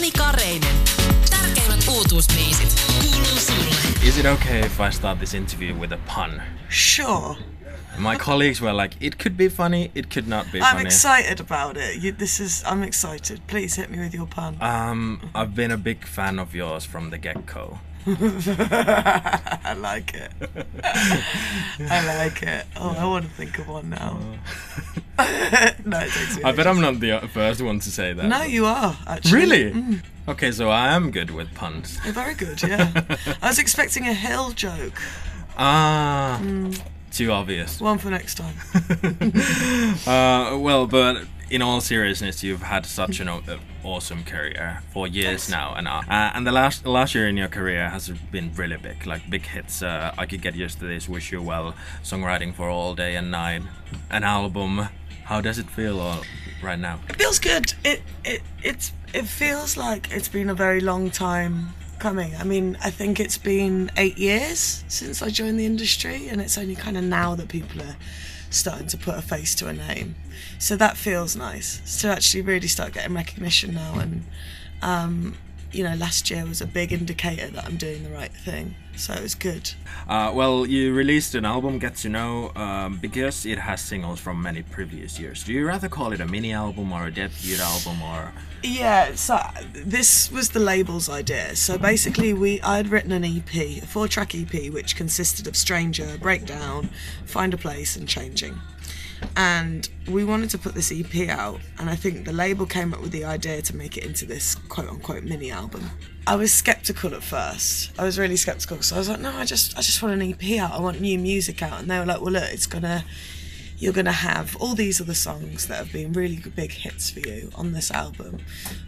Jani Kareinen. Tärkeimmät uutuusbiisit kuuluu sulle. Is it okay if I start this interview with a pun? Sure. My colleagues were like, it could be funny, it could not be funny. I'm excited about it. I'm excited. Please hit me with your pun. I've been a big fan of yours from the get-go. I like it. I like it. Oh, yeah. I want to think of one now. No, it takes me. I bet I'm not the first one to say that. No, you are, actually. Really? Mm. Okay, so I am good with puns. You're very good, yeah. I was expecting a Hill joke. Ah. Mm. Too obvious. One for next time. Well, but in all seriousness, you've had such an awesome career for years now, and the last year in your career has been really big, like big hits. I Could Get Used to This, Wish You Well, songwriting for All Day and Night, an album. How does it feel right now? It feels good. It feels like it's been a very long time coming. I mean, I think it's been 8 years since I joined the industry, and it's only kind of now that people are starting to put a face to a name. So that feels nice to actually really start getting recognition now. And you know, last year was a big indicator that I'm doing the right thing, so it was good. Well, you released an album, Get to Know, because it has singles from many previous years. Do you rather call it a mini album or a debut album, or? Yeah, so this was the label's idea. So basically, I'd written an EP, a 4-track EP, which consisted of Stranger, Breakdown, Find a Place, and Changing. And we wanted to put this EP out, and I think the label came up with the idea to make it into this quote-unquote mini album. I was sceptical at first. I was really sceptical, so I was like, no, I just want an EP out. I want new music out. And they were like, well, look, you're gonna have all these other songs that have been really big hits for you on this album,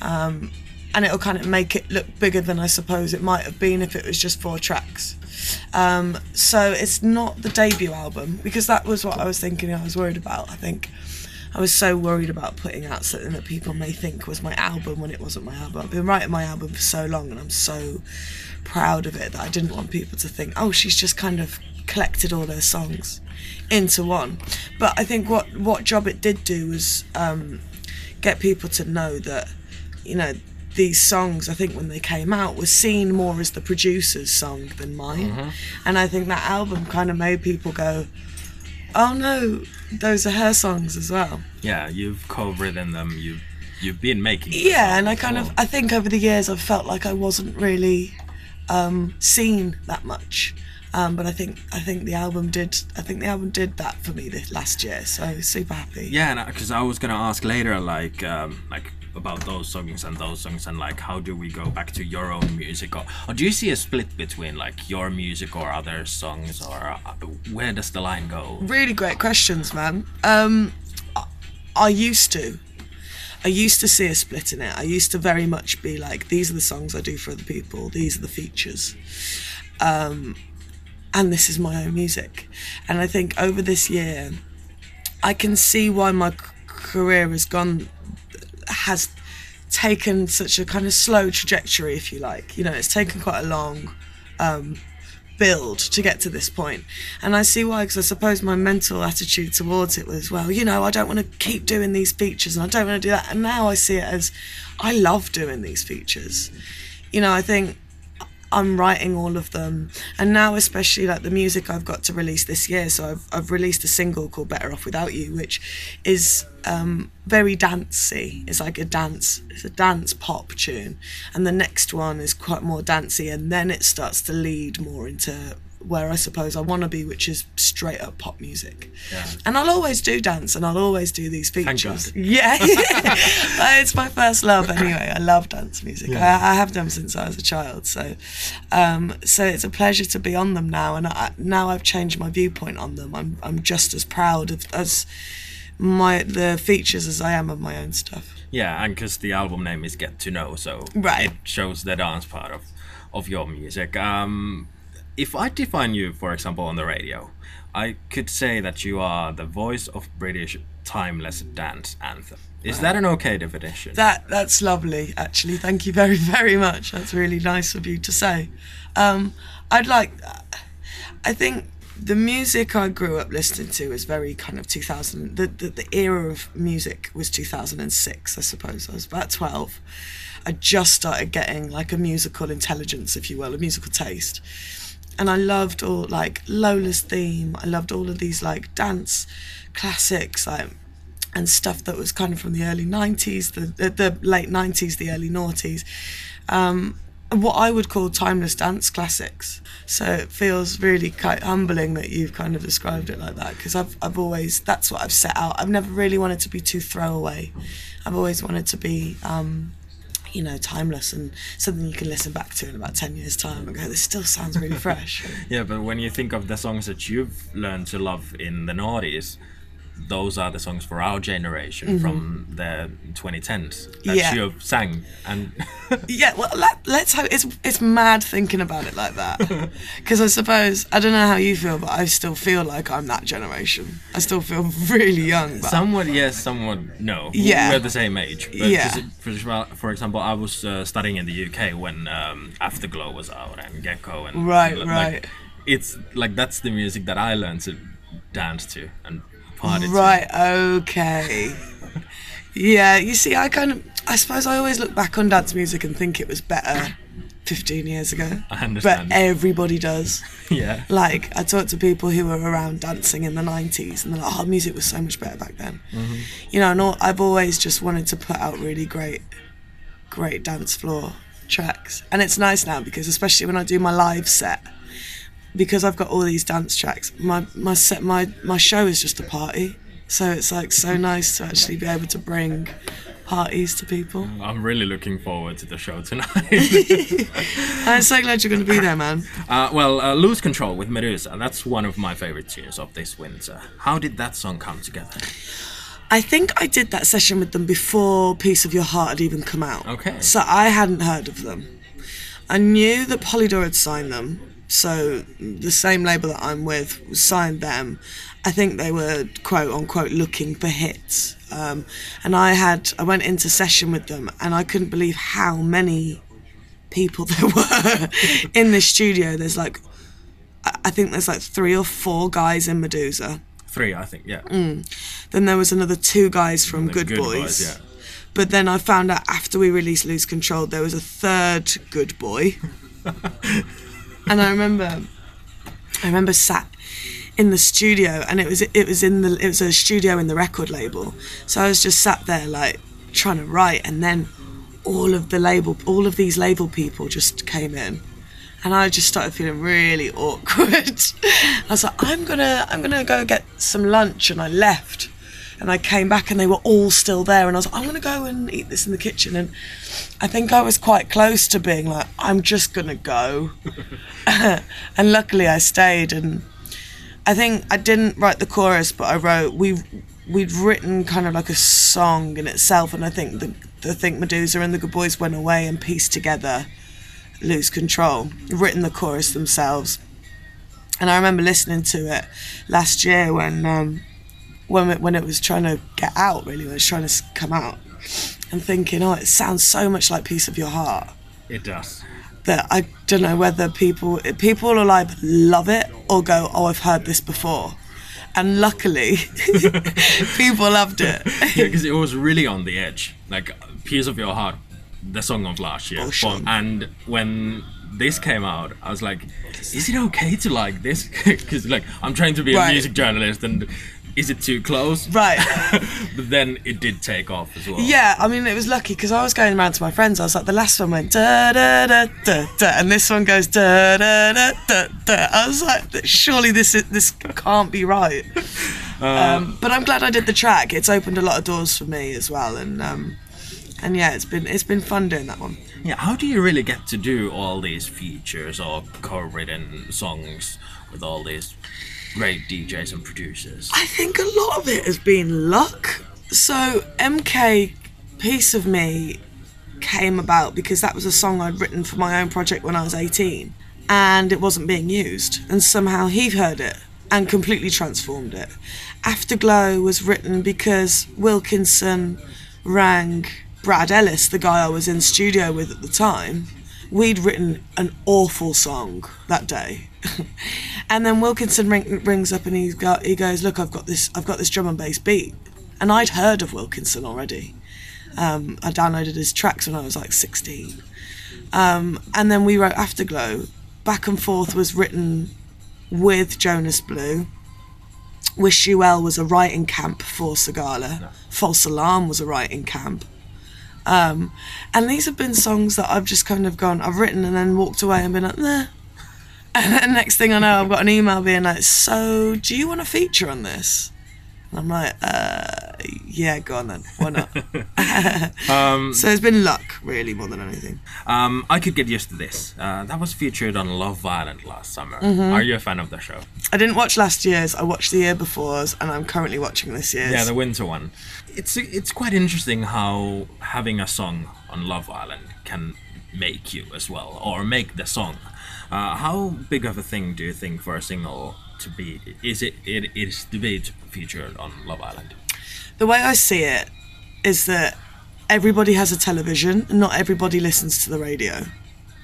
and it'll kind of make it look bigger than I suppose it might have been if it was just 4 tracks. So it's not the debut album, because that was what I was thinking I was worried about. I think I was so worried about putting out something that people may think was my album when it wasn't my album. I've been writing my album for so long, and I'm so proud of it, that I didn't want people to think, oh, she's just kind of collected all those songs into one. But I think what job it did do was get people to know that, you know, these songs, I think when they came out, was seen more as the producer's song than mine. Mm-hmm. And I think that album kind of made people go, oh no, those are her songs as well. Yeah, you've co-written them, you've been making them. Yeah, and I kind of, I think over the years I've felt like I wasn't really seen that much. But I think the album did that for me this last year, so super happy. Yeah, because I was gonna ask later, like about those songs, and like, how do we go back to your own music, or do you see a split between like your music or other songs, or where does the line go? Really great questions, man. I used to see a split in it. I used to very much be like, these are the songs I do for other people, these are the features. And this is my own music. And I think over this year, I can see why my career has taken such a kind of slow trajectory, if you like. You know, it's taken quite a long build to get to this point. And I see why, because I suppose my mental attitude towards it was, well, you know, I don't want to keep doing these features, and I don't want to do that. And now I see it as, I love doing these features. You know, I think I'm writing all of them, and now especially like the music I've got to release this year. So I've released a single called Better Off Without You, which is very dancey. It's like a dance pop tune, and the next one is quite more dancey, and then it starts to lead more into where I suppose I want to be, which is straight up pop music. Yeah. And I'll always do dance, and I'll always do these features. Thank God. Yeah. It's my first love anyway. I love dance music. Yeah. I have done since I was a child. So so it's a pleasure to be on them now, and now I've changed my viewpoint on them. I'm just as proud as the features as I am of my own stuff. Yeah, and because the album name is Get to Know, so right, it shows the dance part of your music. If I define you, for example, on the radio, I could say that you are the voice of British timeless dance anthem. Is that an okay definition? That's lovely, actually. Thank you very, very much. That's really nice of you to say. I'd like that. I think the music I grew up listening to is very kind of 2000. The era of music was 2006, I suppose. I was about 12. I just started getting like a musical intelligence, if you will, a musical taste. And I loved all like Lola's theme. I loved all of these like dance classics, like, and stuff that was kind of from the early 90s, the late 90s, the early noughties. What I would call timeless dance classics. So it feels really quite humbling that you've kind of described it like that, because I've always, that's what I've set out. I've never really wanted to be too throwaway. I've always wanted to be, you know, timeless and something you can listen back to in about 10 years' time and go, this still sounds really fresh. Yeah, but when you think of the songs that you've learned to love in the noughties, those are the songs for our generation, mm-hmm. from the 2010s that you sang. And yeah, well, let's hope it's mad thinking about it like that, because I suppose, I don't know how you feel, but I still feel like I'm that generation. I still feel really young. But somewhat yes, somewhat no. Yeah, we're the same age. But yeah. For example, I was studying in the UK when Afterglow was out and Gecko and right. Like, it's like that's the music that I learned to dance to and. Right, okay. Yeah, you see, I suppose I always look back on dance music and think it was better 15 years ago. I understand. But everybody does. Yeah. Like, I talk to people who were around dancing in the 90s and they're like, oh, music was so much better back then. Mm-hmm. You know, and I've always just wanted to put out really great dance floor tracks. And it's nice now because, especially when I do my live set, because I've got all these dance tracks, my show is just a party. So it's like so nice to actually be able to bring parties to people. I'm really looking forward to the show tonight. I'm so glad you're going to be there, man. Lose Control with Meduza, that's one of my favourite tunes of this winter. How did that song come together? I think I did that session with them before Piece of Your Heart had even come out. Okay. So I hadn't heard of them. I knew that Polydor had signed them. So the same label that I'm with signed them. I think they were quote unquote looking for hits. And I went into session with them and I couldn't believe how many people there were in the studio. There's like, I think there's like 3 or 4 guys in Meduza. 3, I think, yeah. Mm. Then there was another 2 guys from Good Boys. Yeah. But then I found out after we released Lose Control, there was a 3rd Good Boy. And I remember sat in the studio, and it was a studio in the record label. So I was just sat there like trying to write, and then all of these label people just came in, and I just started feeling really awkward. I was like, I'm gonna go get some lunch, and I left, and I came back, and they were all still there, and I was like, I'm gonna go and eat this in the kitchen, and I think I was quite close to being like, I'm just gonna go. And luckily I stayed, and I think I didn't write the chorus, but I wrote, we'd written kind of like a song in itself, and I think Meduza and the Good Boys went away and pieced together Lose Control, written the chorus themselves. And I remember listening to it last year when it was trying to get out, really, when it was trying to come out, and thinking, oh, it sounds so much like Piece of Your Heart. It does. That I don't know whether people will either love it or go, oh, I've heard this before. And luckily, people loved it. Yeah, because it was really on the edge. Like, Piece of Your Heart, the song of last year. And when this came out, I was like, is it okay to like this? Because like, I'm trying to be a music journalist, and is it too close? Right. But then it did take off as well. Yeah, I mean, it was lucky because I was going around to my friends. I was like, the last one went da da da da da, and this one goes da da da da da. I was like, surely this can't be right. But I'm glad I did the track. It's opened a lot of doors for me as well, and yeah, it's been fun doing that one. Yeah, how do you really get to do all these features or co-written songs with all these great DJs and producers? I think a lot of it has been luck. So MK, Piece of Me, came about because that was a song I'd written for my own project when I was 18, and it wasn't being used, and somehow he heard it and completely transformed it. Afterglow was written because Wilkinson rang Brad Ellis, the guy I was in studio with at the time. We'd written an awful song that day. And then Wilkinson rings up and he goes, look, I've got this drum and bass beat. And I'd heard of Wilkinson already. I downloaded his tracks when I was like 16. And then we wrote Afterglow. Back and Forth was written with Jonas Blue. Wish You Well was a writing camp for Sigala. No. False Alarm was a writing camp. And these have been songs that I've just kind of gone, I've written and then walked away and been like, nah. And then next thing I know, I've got an email being like, so do you want to feature on this? And I'm like, yeah, go on then. Why not? So it's been luck, really, more than anything. I could get used to this. That was featured on Love Island last summer. Mm-hmm. Are you a fan of the show? I didn't watch last year's. I watched the year before's, and I'm currently watching this year's. Yeah, the winter one. It's quite interesting how having a song on Love Island can make you as well, or make the song. How big of a thing do you think for a single to be? Is it to be featured on Love Island? The way I see it is that everybody has a television and not everybody listens to the radio.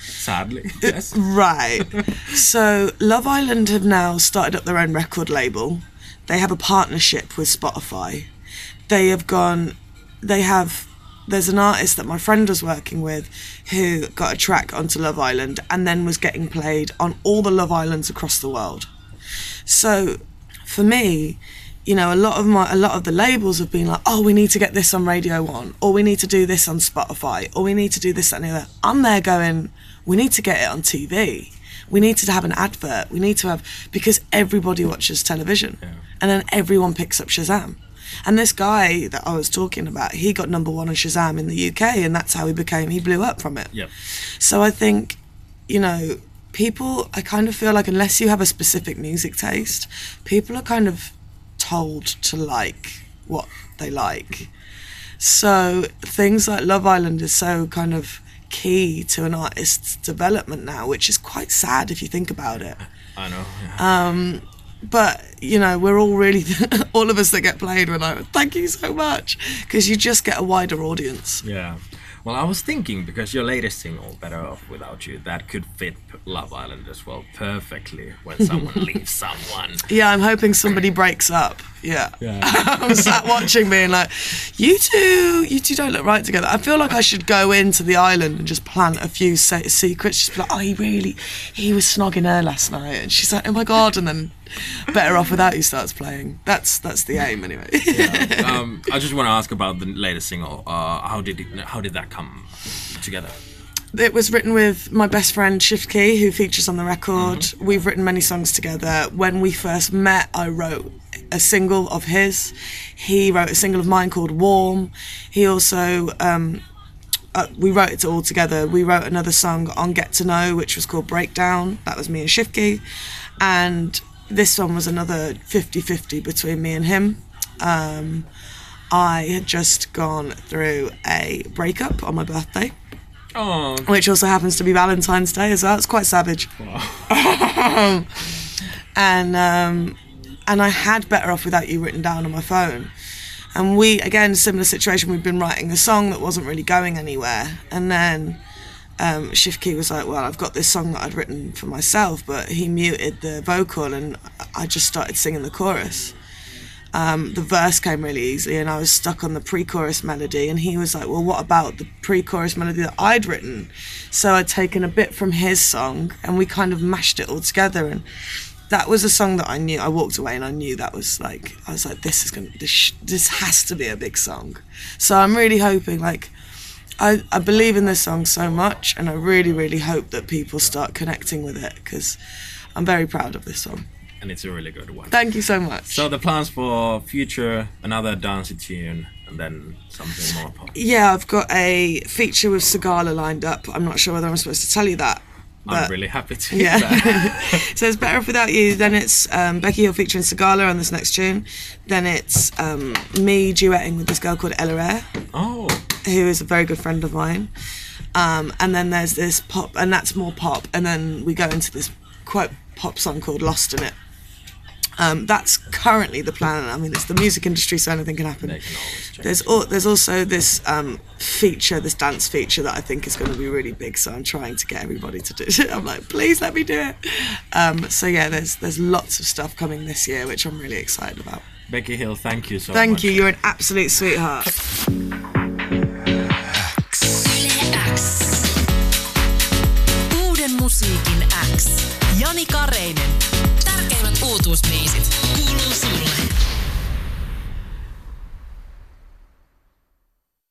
Sadly, yes. Right. So Love Island have now started up their own record label. They have a partnership with Spotify. They have gone, there's an artist that my friend was working with who got a track onto Love Island and then was getting played on all the Love Islands across the world. So for me, you know, a lot of the labels have been like, oh, we need to get this on Radio One, or we need to do this on Spotify, or we need to do this, that, and the other. I'm there going, we need to get it on TV. We need to have an advert. We need to have, because everybody watches television. Yeah. And then everyone picks up Shazam. And this guy that I was talking about, he got #1 on Shazam in the UK, and that's how he blew up from it. Yep. So I think, you know, people, I kind of feel like unless you have a specific music taste, people are kind of told to like what they like. So things like Love Island is so kind of key to an artist's development now, which is quite sad if you think about it. I know. Yeah. But, you know, we're all really, all of us that get played, we're like, thank you so much, because you just get a wider audience. Yeah. Well, I was thinking, because your latest single, Better Off Without You, that could fit Love Island as well perfectly when someone leaves someone. Yeah, I'm hoping somebody breaks up. Yeah. Yeah. I was sat watching being like, you two don't look right together. I feel like I should go into the island and just plant a few secrets. Just be like, oh, he was snogging her last night. And she's like, oh my God. And then Better Off Without You starts playing. That's the aim anyway. Yeah. I just want to ask about the latest single. How did that come together? It was written with my best friend Shift K, who features on the record. Mm-hmm. We've written many songs together. When we first met, I wrote a single of his. He wrote a single of mine called Warm. He also, we wrote it all together. We wrote another song on Get to Know, which was called Breakdown. That was me and Shift K. And this one was another 50-50 between me and him. I had just gone through a breakup on my birthday. Oh. Which also happens to be Valentine's Day as well. It's quite savage. Wow. And I had Better Off Without You written down on my phone. And we, again, similar situation, we'd been writing a song that wasn't really going anywhere. And then Shift K was like, well, I've got this song that I'd written for myself, but he muted the vocal and I just started singing the chorus. The verse came really easily and I was stuck on the pre-chorus melody, and he was like, well, what about the pre-chorus melody that I'd written? So I'd taken a bit from his song and we kind of mashed it all together, and that was a song that I knew. I walked away and I knew that was like, I was like, this has to be a big song. So I'm really hoping, like, I believe in this song so much, and I really, really hope that people start connecting with it, because I'm very proud of this song. And it's a really good one. Thank you so much. So the plans for future, another dancey tune and then something more pop. Yeah, I've got a feature with Sigala lined up. I'm not sure whether I'm supposed to tell you that. I'm really happy to hear that. So it's Better Off Without You, then it's Becky Hill featuring Sigala on this next tune. Then it's me duetting with this girl called Ella Eyre. Oh. Who is a very good friend of mine. And then there's this pop, and that's more pop. And then we go into this quite pop song called Lost in It. That's currently the plan. I mean, it's the music industry, so anything can happen. There's also this this dance feature that I think is going to be really big, so I'm trying to get everybody to do it. I'm like, please let me do it. So yeah, there's lots of stuff coming this year, which I'm really excited about. Becky Hill, thank you so much. Thank you, you're an absolute sweetheart. musiikin X.